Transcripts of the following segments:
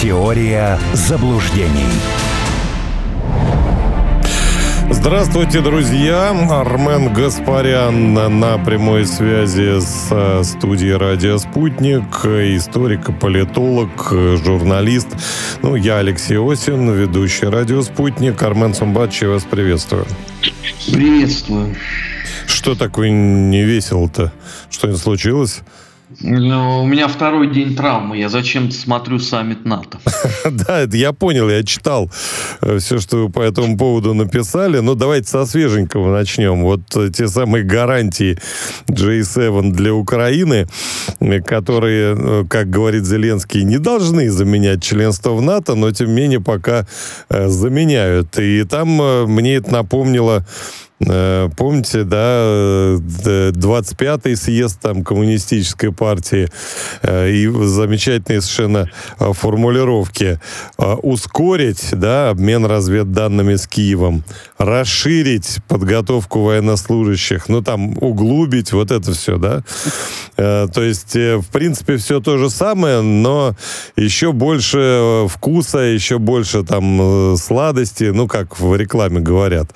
Теория заблуждений. Здравствуйте, друзья! Армен Гаспарян на прямой связи с студией «Радио Спутник», историк, политолог, журналист. Ну, я Алексей Осин, ведущий «Радио Спутник». Армен Сумбатович, я вас приветствую. Приветствую. Что такое невесело-то? Что-нибудь случилось? Ну, у меня второй день травмы. Я зачем-то смотрю саммит НАТО. Да, это я понял, я читал все, что вы по этому поводу написали. Но давайте со свеженького начнем. Вот те самые гарантии G7 для Украины, которые, как говорит Зеленский, не должны заменять членство в НАТО, но тем не менее пока заменяют. И там мне это напомнило... Помните, да, 25-й съезд там коммунистической партии и замечательные совершенно формулировки: ускорить, да, обмен разведданными с Киевом, расширить подготовку военнослужащих, ну там углубить, вот это все, да. То есть, в принципе, все то же самое, но еще больше вкуса, еще больше там сладости, ну как в рекламе говорят.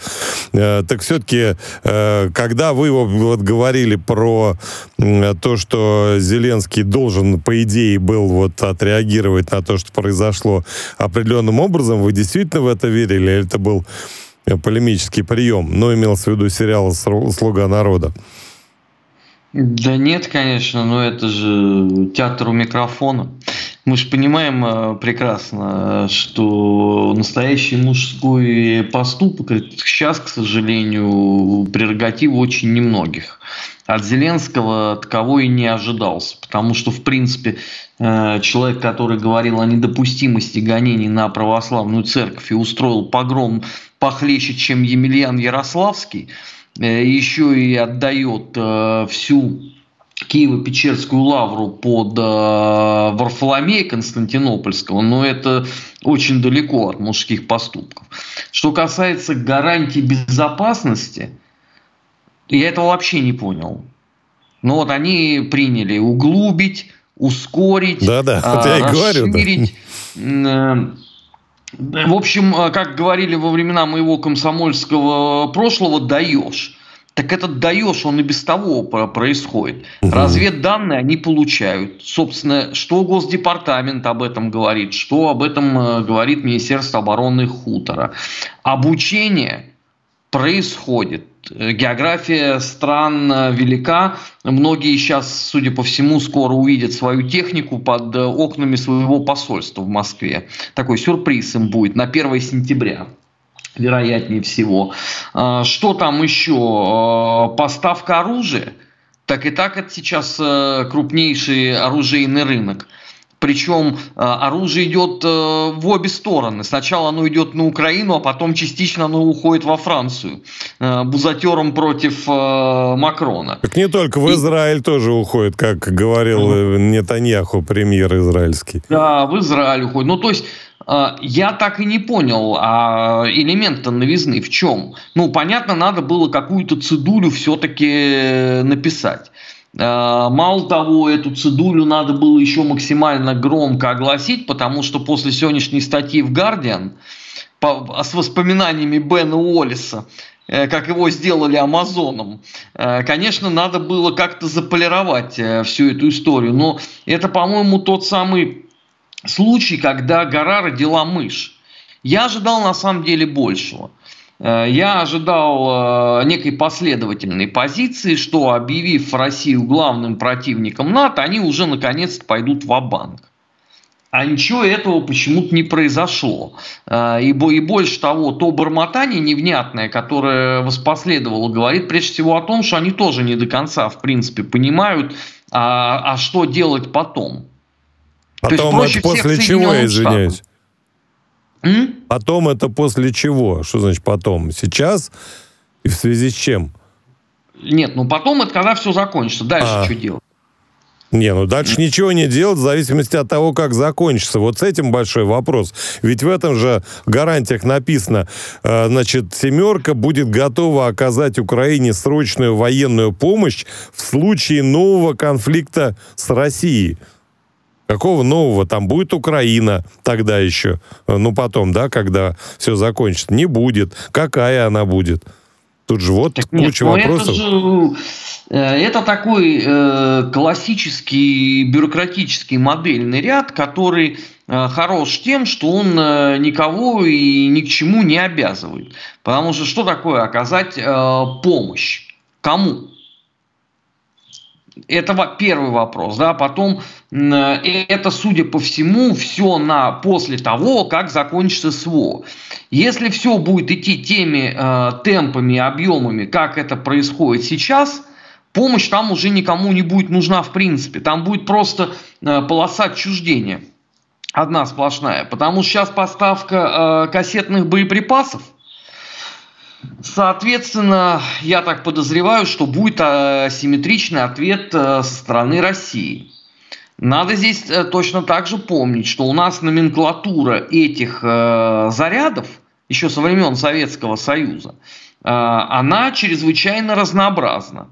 Так все. Все-таки, когда вы вот говорили про то, что Зеленский должен, по идее, был вот отреагировать на то, что произошло определенным образом, вы действительно в это верили? Или это был полемический прием? Но имелось в виду сериал «Слуга народа». Да нет, конечно, но это же театр у микрофона. Мы же понимаем прекрасно, что настоящий мужской поступок сейчас, к сожалению, прерогатива очень немногих. От Зеленского таково и не ожидался, потому что, в принципе, человек, который говорил о недопустимости гонений на православную церковь и устроил погром похлеще, чем Емельян Ярославский, еще и отдает всю Киево-Печерскую лавру под Варфоломея Константинопольского, но это очень далеко от мужских поступков. Что касается гарантий безопасности, я этого вообще не понял. Но вот они приняли углубить, ускорить, расширить. В общем, как говорили во времена моего комсомольского прошлого, даешь. Так этот даешь, он и без того происходит. Разведданные они получают. Собственно, что Госдепартамент об этом говорит, что об этом говорит Министерство обороны хутора. Обучение происходит. География стран велика. Многие сейчас, судя по всему, скоро увидят свою технику под окнами своего посольства в Москве. Такой сюрприз им будет на 1 сентября. Вероятнее всего. Что там еще? Поставка оружия. Так и так это сейчас крупнейший оружейный рынок. Причем оружие идет в обе стороны. Сначала оно идет на Украину, а потом частично оно уходит во Францию. Бузатером против Макрона. Так не только в Израиль тоже уходит, как говорил Нетаньяху, премьер израильский. Да, в Израиль уходит. Ну, то есть... Я так и не понял, а элемент-то новизны в чем? Ну, понятно, надо было какую-то цедулю все-таки написать. Мало того, эту цедулю надо было еще максимально громко огласить, потому что после сегодняшней статьи в Guardian с воспоминаниями Бена Уоллиса, как его сделали Амазоном. Конечно, надо было как-то заполировать всю эту историю, но это, по-моему, тот самый... случай, когда гора родила мышь. Я ожидал на самом деле большего. Я ожидал некой последовательной позиции, что, объявив Россию главным противником НАТО, они уже наконец-то пойдут ва-банк. А ничего этого почему-то не произошло. И больше того, то бормотание невнятное, которое воспоследовало, говорит прежде всего о том, что они тоже не до конца, в принципе, понимают, а что делать потом. Потом это после чего, извиняюсь? Потом это после чего? Что значит потом? Сейчас? И в связи с чем? Нет, ну потом это когда все закончится. Дальше что делать? Не, ну дальше ничего не делать в зависимости от того, как закончится. Вот с этим большой вопрос. Ведь в этом же гарантиях написано, значит, «Семерка» будет готова оказать Украине срочную военную помощь в случае нового конфликта с Россией. Какого нового? Там будет Украина тогда еще. Ну, потом, да, когда все закончится. Не будет. Какая она будет? Тут же вот так куча вопросов. Это такой классический бюрократический модельный ряд, который хорош тем, что он никого и ни к чему не обязывает. Потому что что такое оказать помощь? Кому? Это первый вопрос. Да? Потом это, судя по всему, все после того, как закончится СВО. Если все будет идти теми темпами и объемами, как это происходит сейчас, помощь там уже никому не будет нужна в принципе. Там будет просто полоса отчуждения. Одна сплошная. Потому что сейчас поставка кассетных боеприпасов. Соответственно, я так подозреваю, что будет асимметричный ответ со стороны России. Надо здесь точно так же помнить, что у нас номенклатура этих зарядов, еще со времен Советского Союза, она чрезвычайно разнообразна.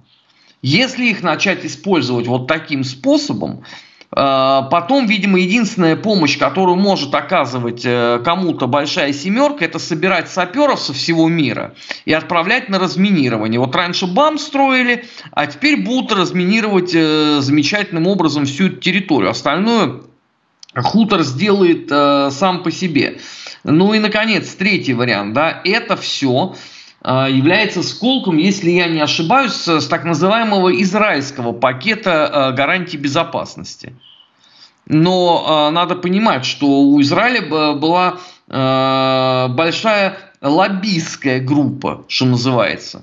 Если их начать использовать вот таким способом, потом, видимо, единственная помощь, которую может оказывать кому-то большая семерка, это собирать саперов со всего мира и отправлять на разминирование. Вот раньше БАМ строили, а теперь будут разминировать замечательным образом всю эту территорию. Остальное хутор сделает сам по себе. Ну и, наконец, третий вариант. Да, это все является сколком, если я не ошибаюсь, с так называемого израильского пакета гарантий безопасности. Но надо понимать, что у Израиля была большая лоббистская группа, что называется.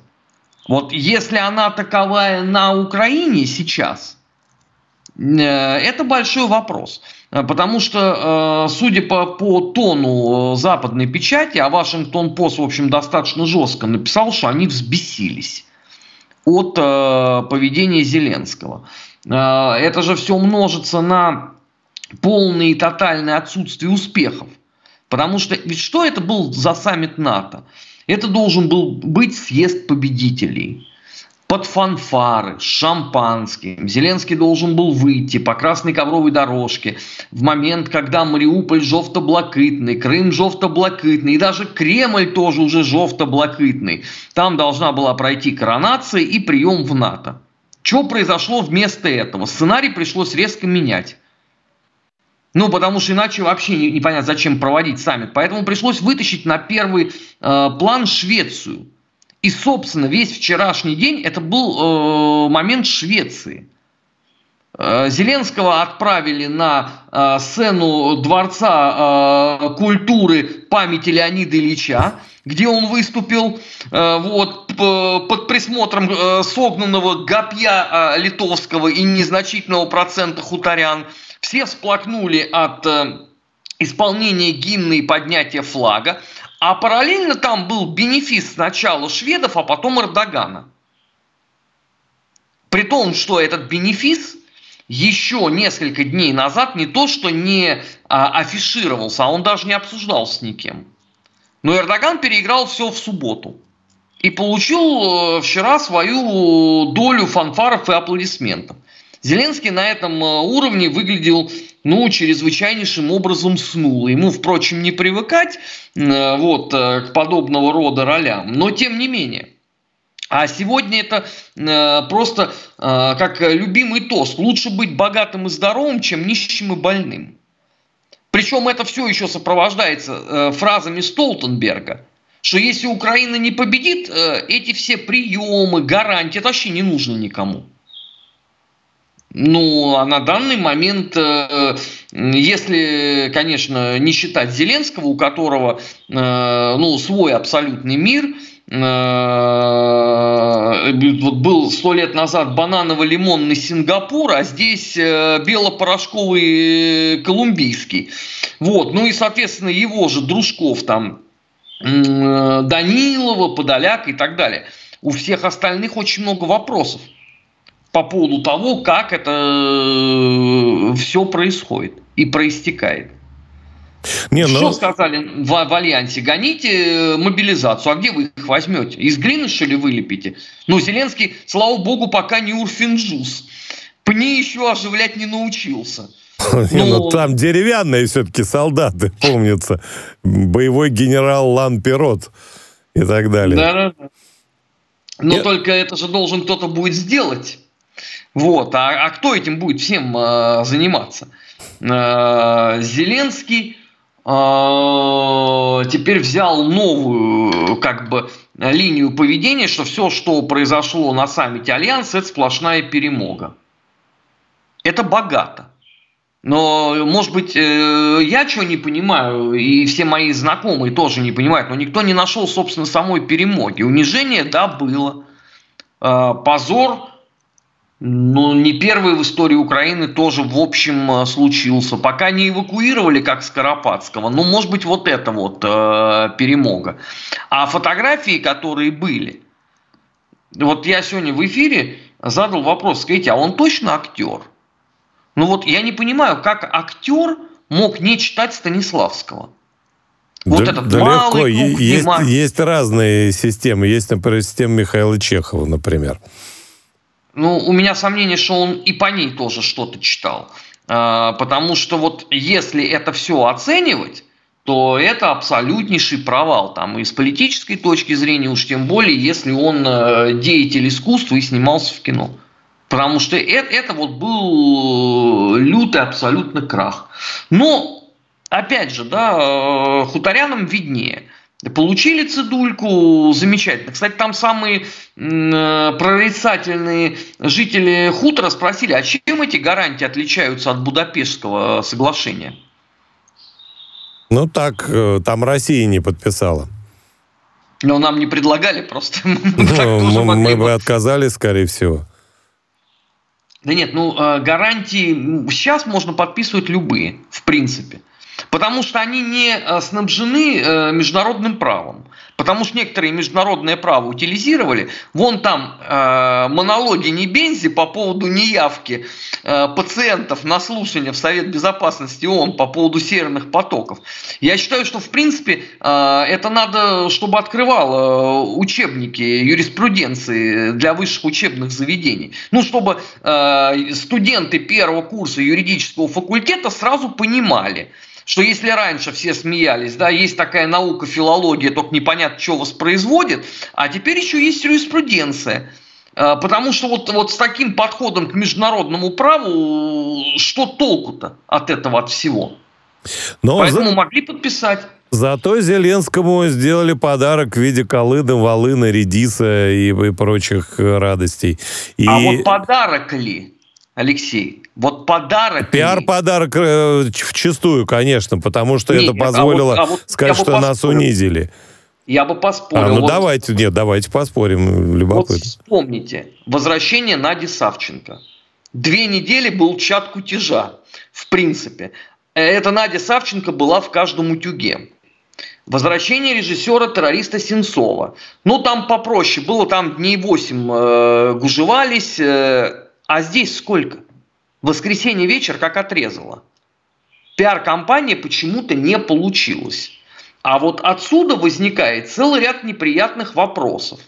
Вот если она таковая на Украине сейчас, это большой вопрос. Потому что, судя по тону западной печати, а Вашингтон-Пост, в общем, достаточно жестко написал, что они взбесились от поведения Зеленского. Это же все множится на полное и тотальное отсутствие успехов. Потому что, ведь что это был за саммит НАТО? Это должен был быть съезд победителей. Под фанфары, с шампанским. Зеленский должен был выйти по красной ковровой дорожке в момент, когда Мариуполь жовто-блакитный, Крым жовто-блакитный, и даже Кремль тоже уже жовто-блакитный. Там должна была пройти коронация и прием в НАТО. Что произошло вместо этого? Сценарий пришлось резко менять. Ну, потому что иначе вообще непонятно, зачем проводить саммит. Поэтому пришлось вытащить на первый план Швецию. И, собственно, весь вчерашний день это был момент Швеции. Зеленского отправили на сцену Дворца культуры памяти Леонида Ильича, где он выступил под присмотром согнанного гопья литовского и незначительного процента хуторян. Все всплакнули от исполнения гимна и поднятия флага. А параллельно там был бенефис сначала шведов, а потом Эрдогана. При том, что этот бенефис еще несколько дней назад не то, что не афишировался, а он даже не обсуждался никем. Но Эрдоган переиграл все в субботу. И получил вчера свою долю фанфаров и аплодисментов. Зеленский на этом уровне выглядел, чрезвычайнейшим образом снуло. Ему, впрочем, не привыкать к подобного рода ролям, но тем не менее. А сегодня это просто как любимый тост. Лучше быть богатым и здоровым, чем нищим и больным. Причем это все еще сопровождается фразами Столтенберга, что если Украина не победит, эти все приемы, гарантии, это вообще не нужно никому. А на данный момент, если, конечно, не считать Зеленского, у которого свой абсолютный мир, был 100 лет назад бананово-лимонный Сингапур, а здесь бело-порошковый колумбийский. И, соответственно, его же дружков там Данилова, Подоляк и так далее. У всех остальных очень много вопросов по поводу того, как это все происходит и проистекает. Что сказали в Альянсе? Гоните мобилизацию. А где вы их возьмете? Из глины, что ли, вылепите? Зеленский, слава богу, пока не урфинджус. Пни еще оживлять не научился. Ну, там деревянные все-таки солдаты, помнится. Боевой генерал Лан-Перот и так далее. Да. Но только это же должен кто-то будет сделать. Вот. А кто этим будет всем заниматься? Зеленский теперь взял новую линию поведения, что все, что произошло на саммите Альянса, это сплошная перемога. Это богато. Но, может быть, я чего не понимаю, и все мои знакомые тоже не понимают, но никто не нашел, собственно, самой перемоги. Унижение, да, было. Позор, ну, не первый в истории Украины тоже, в общем, случился. Пока не эвакуировали, как Скоропадского, ну, может быть, вот это вот перемога. А фотографии, которые были, вот я сегодня в эфире задал вопрос, скажите, а он точно актер? Ну вот я не понимаю, как актер мог не читать Станиславского. Вот да, этот да малый круг. Есть разные системы. Есть, например, система Михаила Чехова, например. Ну, у меня сомнение, что он и по ней тоже что-то читал. Потому что вот если это все оценивать, то это абсолютнейший провал. Там и с политической точки зрения, уж тем более, если он деятель искусства и снимался в кино. Потому что это вот был лютый абсолютно крах. Но, опять же, да, хуторянам виднее. Получили цедульку, замечательно. Кстати, там самые прорицательные жители хутора спросили, а чем эти гарантии отличаются от Будапештского соглашения? Ну так, там Россия не подписала. Но нам не предлагали просто. Мы бы отказались, скорее всего. Да нет, ну гарантии сейчас можно подписывать любые, в принципе. Потому что они не снабжены международным правом. Потому что некоторые международное право утилизировали. Вон там монологи Небензи по поводу неявки пациентов на слушание в Совет Безопасности ООН по поводу северных потоков. Я считаю, что в принципе это надо, чтобы открывало учебники юриспруденции для высших учебных заведений. Ну, чтобы студенты первого курса юридического факультета сразу понимали, что если раньше все смеялись, да, есть такая наука филология, только непонятно, что воспроизводит, а теперь еще есть юриспруденция. Потому что вот с таким подходом к международному праву что толку-то от этого, от всего? Но поэтому могли подписать. Зато Зеленскому сделали подарок в виде колыды, волыны, редиса и прочих радостей. А вот подарок ли, Алексей? Вот подарок... Пиар-подарок вчистую, конечно, потому что это позволило сказать, что нас унизили. Я бы поспорил. Давайте поспорим. Любопытно. Вот вспомните. Возвращение Нади Савченко. 2 недели был чат кутежа, в принципе. Эта Надя Савченко была в каждом утюге. Возвращение режиссера-террориста Сенцова. Ну, там попроще было, там дней 8 гужевались. А здесь сколько? В воскресенье вечер как отрезало. Пиар-компания почему-то не получилась. А вот отсюда возникает целый ряд неприятных вопросов.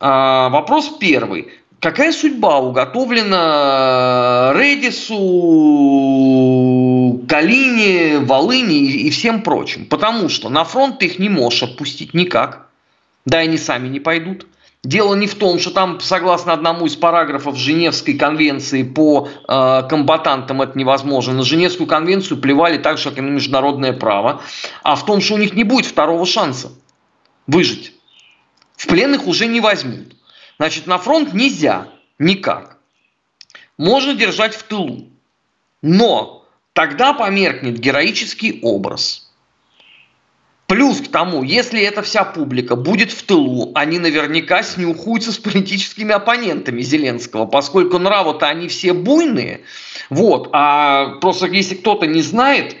Вопрос первый. Какая судьба уготовлена Редису, Калине, Волыне и всем прочим? Потому что на фронт ты их не можешь отпустить никак. Да, они сами не пойдут. Дело не в том, что там, согласно одному из параграфов Женевской конвенции по комбатантам это невозможно. На Женевскую конвенцию плевали так же, как и на международное право. А в том, что у них не будет второго шанса выжить. В плен их уже не возьмут. Значит, на фронт нельзя никак. Можно держать в тылу. Но тогда померкнет героический образ. Плюс к тому, если эта вся публика будет в тылу, они наверняка снюхуются с политическими оппонентами Зеленского, поскольку нравы-то они все буйные. Вот. А просто, если кто-то не знает,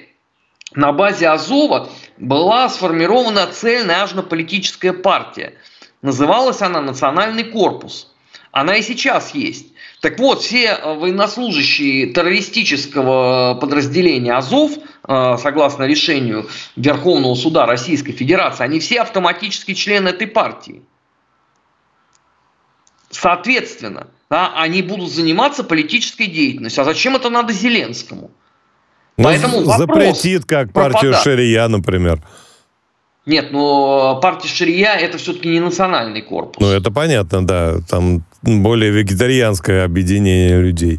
на базе Азова была сформирована цельная политическая партия. Называлась она «Национальный корпус». Она и сейчас есть. Так вот, все военнослужащие террористического подразделения «Азов», согласно решению Верховного суда Российской Федерации, они все автоматически члены этой партии. Соответственно, да, они будут заниматься политической деятельностью. А зачем это надо Зеленскому? Поэтому запретит, как партию Шария, например. Нет, но партия Шария – это все-таки не национальный корпус. Ну, это понятно, да. Там более вегетарианское объединение людей.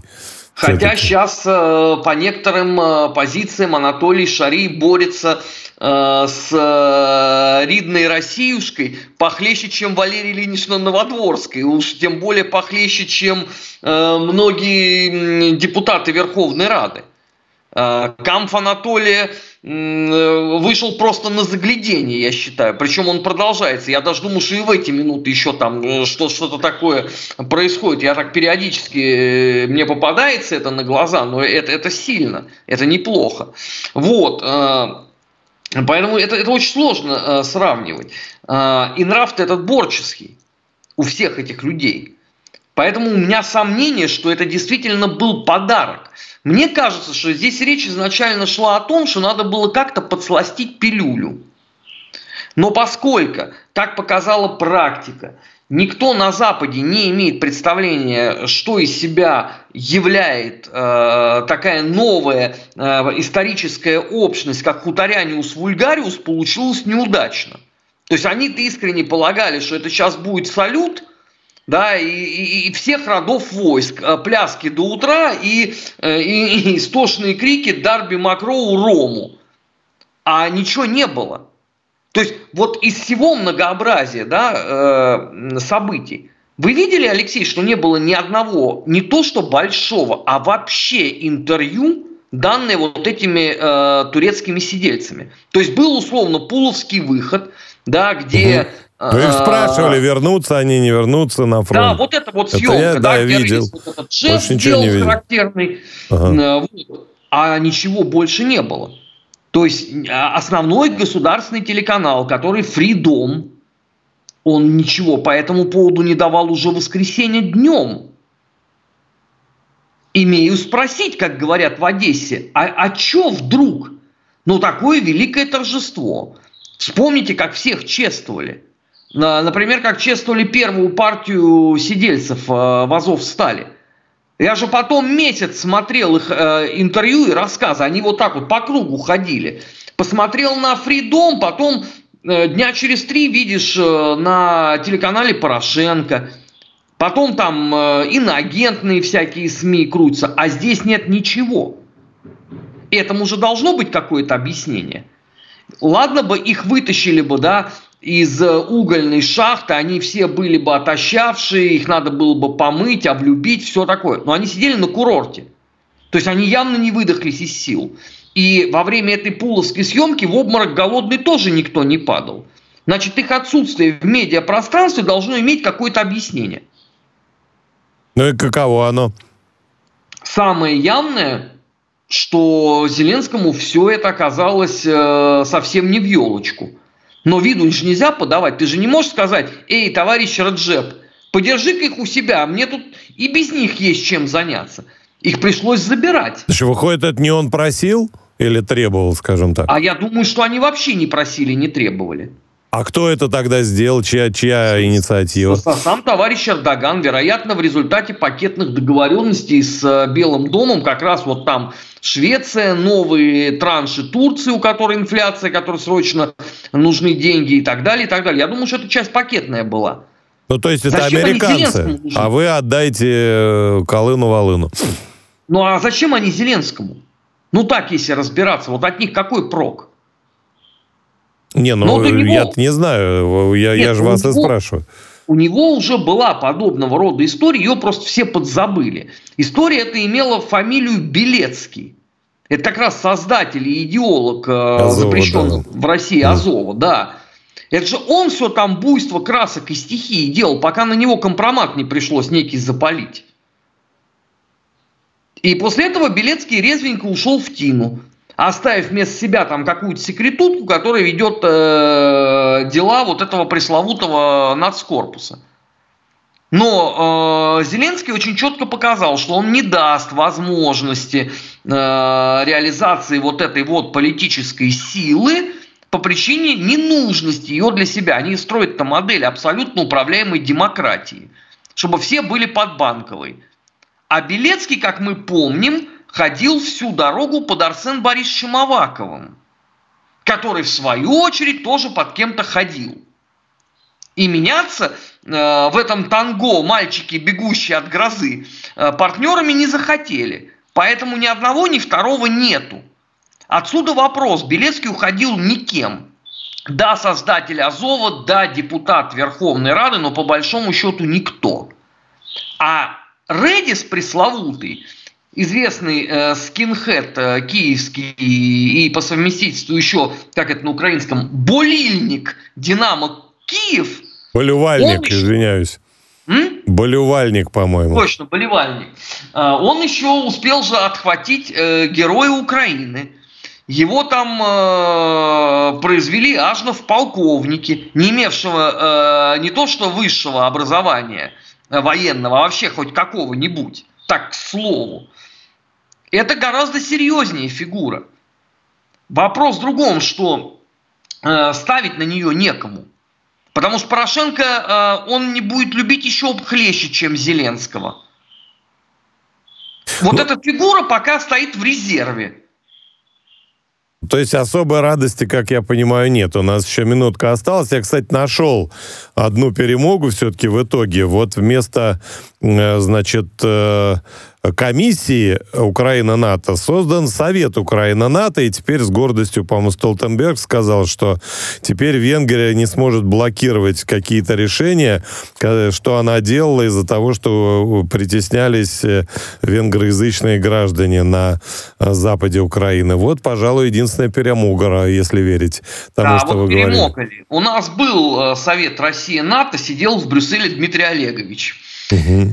Хотя сейчас по некоторым позициям Анатолий Шарий борется с ридной Россиюшкой похлеще, чем Валерия Ильинична Новодворская. Уж тем более похлеще, чем многие депутаты Верховной Рады. Камф Анатолия вышел просто на заглядение, я считаю. Причем он продолжается. Я даже думаю, что и в эти минуты еще там что-то такое происходит. Я так периодически... Мне попадается это на глаза, но это сильно. Это неплохо. Вот. Поэтому это очень сложно сравнивать. И нрав-то этот борческий у всех этих людей. Поэтому у меня сомнение, что это действительно был подарок. Мне кажется, что здесь речь изначально шла о том, что надо было как-то подсластить пилюлю. Но поскольку, как показала практика, никто на Западе не имеет представления, что из себя являет такая новая историческая общность, как хуторяниус вульгариус, получилось неудачно. То есть они-то искренне полагали, что это сейчас будет салют, да, и всех родов войск, пляски до утра и истошные крики «Дарби Макроу Рому». А ничего не было. То есть вот из всего многообразия, да, событий, вы видели, Алексей, что не было ни одного, не то что большого, а вообще интервью, данное вот этими турецкими сидельцами. То есть был условно пуловский выход, да, где... То их спрашивали, вернутся они, не вернутся на фронт. Да, вот это вот съемка. Это я, да, я видел. Вот этот жест сделал характерный. Ага. А ничего больше не было. То есть основной государственный телеканал, который Freedom, он ничего по этому поводу не давал уже в воскресенье днем. Имею спросить, как говорят в Одессе, а чё вдруг? Ну, такое великое торжество. Вспомните, как всех чествовали. Например, как чествовали первую партию сидельцев в Азовстали. Я же потом месяц смотрел их интервью и рассказы. Они вот так вот по кругу ходили. Посмотрел на Freedom, потом дня через три видишь на телеканале Порошенко. Потом там иноагентные всякие СМИ крутятся. А здесь нет ничего. Этому же должно быть какое-то объяснение. Ладно бы их вытащили бы, да, из угольной шахты, они все были бы отощавшие, их надо было бы помыть, облюбить, все такое. Но они сидели на курорте. То есть они явно не выдохлись из сил. И во время этой пуловской съемки в обморок голодный тоже никто не падал. Значит, их отсутствие в медиапространстве должно иметь какое-то объяснение. Ну и каково оно? Самое явное, что Зеленскому все это оказалось совсем не в елочку. Но виду же нельзя подавать. Ты же не можешь сказать: «Эй, товарищ Раджеп, подержи-ка их у себя, мне тут и без них есть чем заняться». Их пришлось забирать. Значит, выходит, это не он просил или требовал, скажем так? А я думаю, что они вообще не просили, не требовали. А кто это тогда сделал? Чья инициатива? Сам товарищ Эрдоган, вероятно, в результате пакетных договоренностей с Белым домом, как раз вот там Швеция, новые транши Турции, у которой инфляция, которой срочно нужны деньги и так далее, и так далее. Я думаю, что это часть пакетная была. Ну, то есть это зачем американцы, а вы отдайте Колыну-Волыну. Ну, а зачем они Зеленскому? Ну, так, если разбираться, вот от них какой прок? Не, ну я-то не знаю, я же вас и спрашиваю. У него уже была подобного рода история, ее просто все подзабыли. История эта имела фамилию Белецкий. Это как раз создатель и идеолог запрещенного в России Азова, да. Это же он все там буйство красок и стихии делал, пока на него компромат не пришлось некий запалить. И после этого Белецкий резвенько ушел в тину, оставив вместо себя там какую-то секретутку, которая ведет дела вот этого пресловутого нацкорпуса. Но Зеленский очень четко показал, что он не даст возможности реализации вот этой вот политической силы по причине ненужности ее для себя. Они строят-то модель абсолютно управляемой демократии, чтобы все были под банковой. А Белецкий, как мы помним, ходил всю дорогу под Арсен Борисовичем Аваковым, который, в свою очередь, тоже под кем-то ходил. И меняться в этом танго мальчики, бегущие от грозы, партнерами не захотели. Поэтому ни одного, ни второго нету. Отсюда вопрос. Белецкий уходил никем. Да, создатель Азова, да, депутат Верховной Рады, но по большому счету никто. А Редис пресловутый, известный скинхед киевский и по совместительству еще, как это на украинском, болильник «Динамо Киев». Болевальник, извиняюсь. Болевальник, по-моему. Точно, болевальник. Он еще успел же отхватить Героя Украины. Его там произвели аж в полковнике, не имевшего не то что высшего образования военного, а вообще хоть какого-нибудь, так к слову. Это гораздо серьезнее фигура. Вопрос в другом, что ставить на нее некому. Потому что Порошенко, он не будет любить еще хлеще, чем Зеленского. Вот эта фигура пока стоит в резерве. То есть особой радости, как я понимаю, нет. У нас еще минутка осталась. Я, кстати, нашел одну перемогу все-таки в итоге. Вот вместо, значит, комиссии Украина-НАТО создан Совет Украина-НАТО, и теперь с гордостью, по-моему, Столтенберг сказал, что теперь Венгрия не сможет блокировать какие-то решения, что она делала из-за того, что притеснялись венгроязычные граждане на западе Украины. Вот, пожалуй, единственная перемога, если верить тому, что вы говорили. У нас был Совет Россия-НАТО, сидел в Брюсселе Дмитрий Олегович. Угу.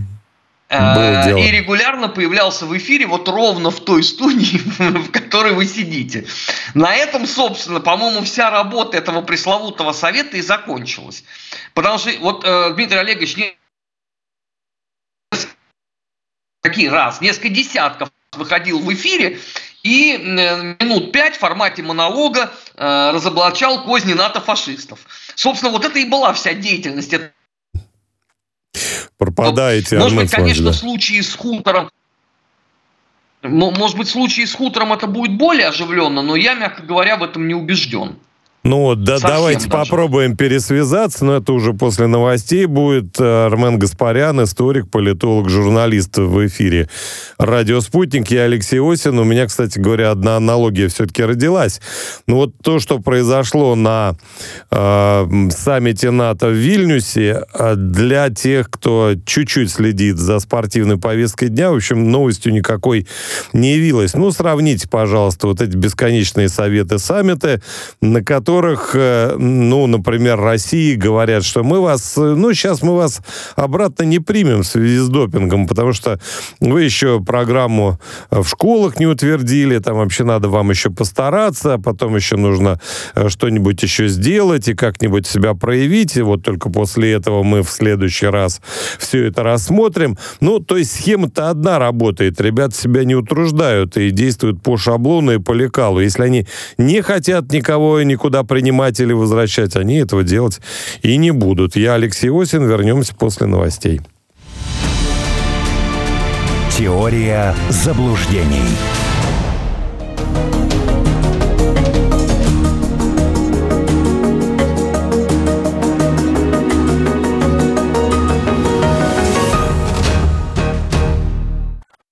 И регулярно появлялся в эфире вот ровно в той студии, в которой вы сидите. На этом, собственно, по-моему, вся работа этого пресловутого совета и закончилась. Потому что вот Дмитрий Олегович несколько десятков выходил в эфире и минут 5 в формате монолога разоблачал козни НАТО-фашистов. Собственно, вот это и была вся деятельность этого. Пропадаете, Армен. Может быть, конечно, да. в случае с хутором это будет более оживленно, но я, мягко говоря, в этом не убежден. Ну вот, да, давайте даже попробуем пересвязаться, но это уже после новостей будет. Армен Гаспарян, историк, политолог, журналист в эфире «Радио Спутник». Я Алексей Осин. У меня, кстати говоря, одна аналогия все-таки родилась. Ну вот то, что произошло на саммите НАТО в Вильнюсе, для тех, кто чуть-чуть следит за спортивной повесткой дня, в общем, новостью никакой не явилось. Ну, сравните, пожалуйста, вот эти бесконечные советы-саммиты, на которые например, России говорят, что мы вас обратно не примем в связи с допингом, потому что вы еще программу в школах не утвердили, там вообще надо вам еще постараться, а потом еще нужно что-нибудь еще сделать и как-нибудь себя проявить, и вот только после этого мы в следующий раз все это рассмотрим. Ну, то есть схема-то одна работает, ребята себя не утруждают и действуют по шаблону и по лекалу. Если они не хотят никого и никуда принимать или возвращать, они этого делать и не будут. Я Алексей Осин, вернемся после новостей. Теория заблуждений.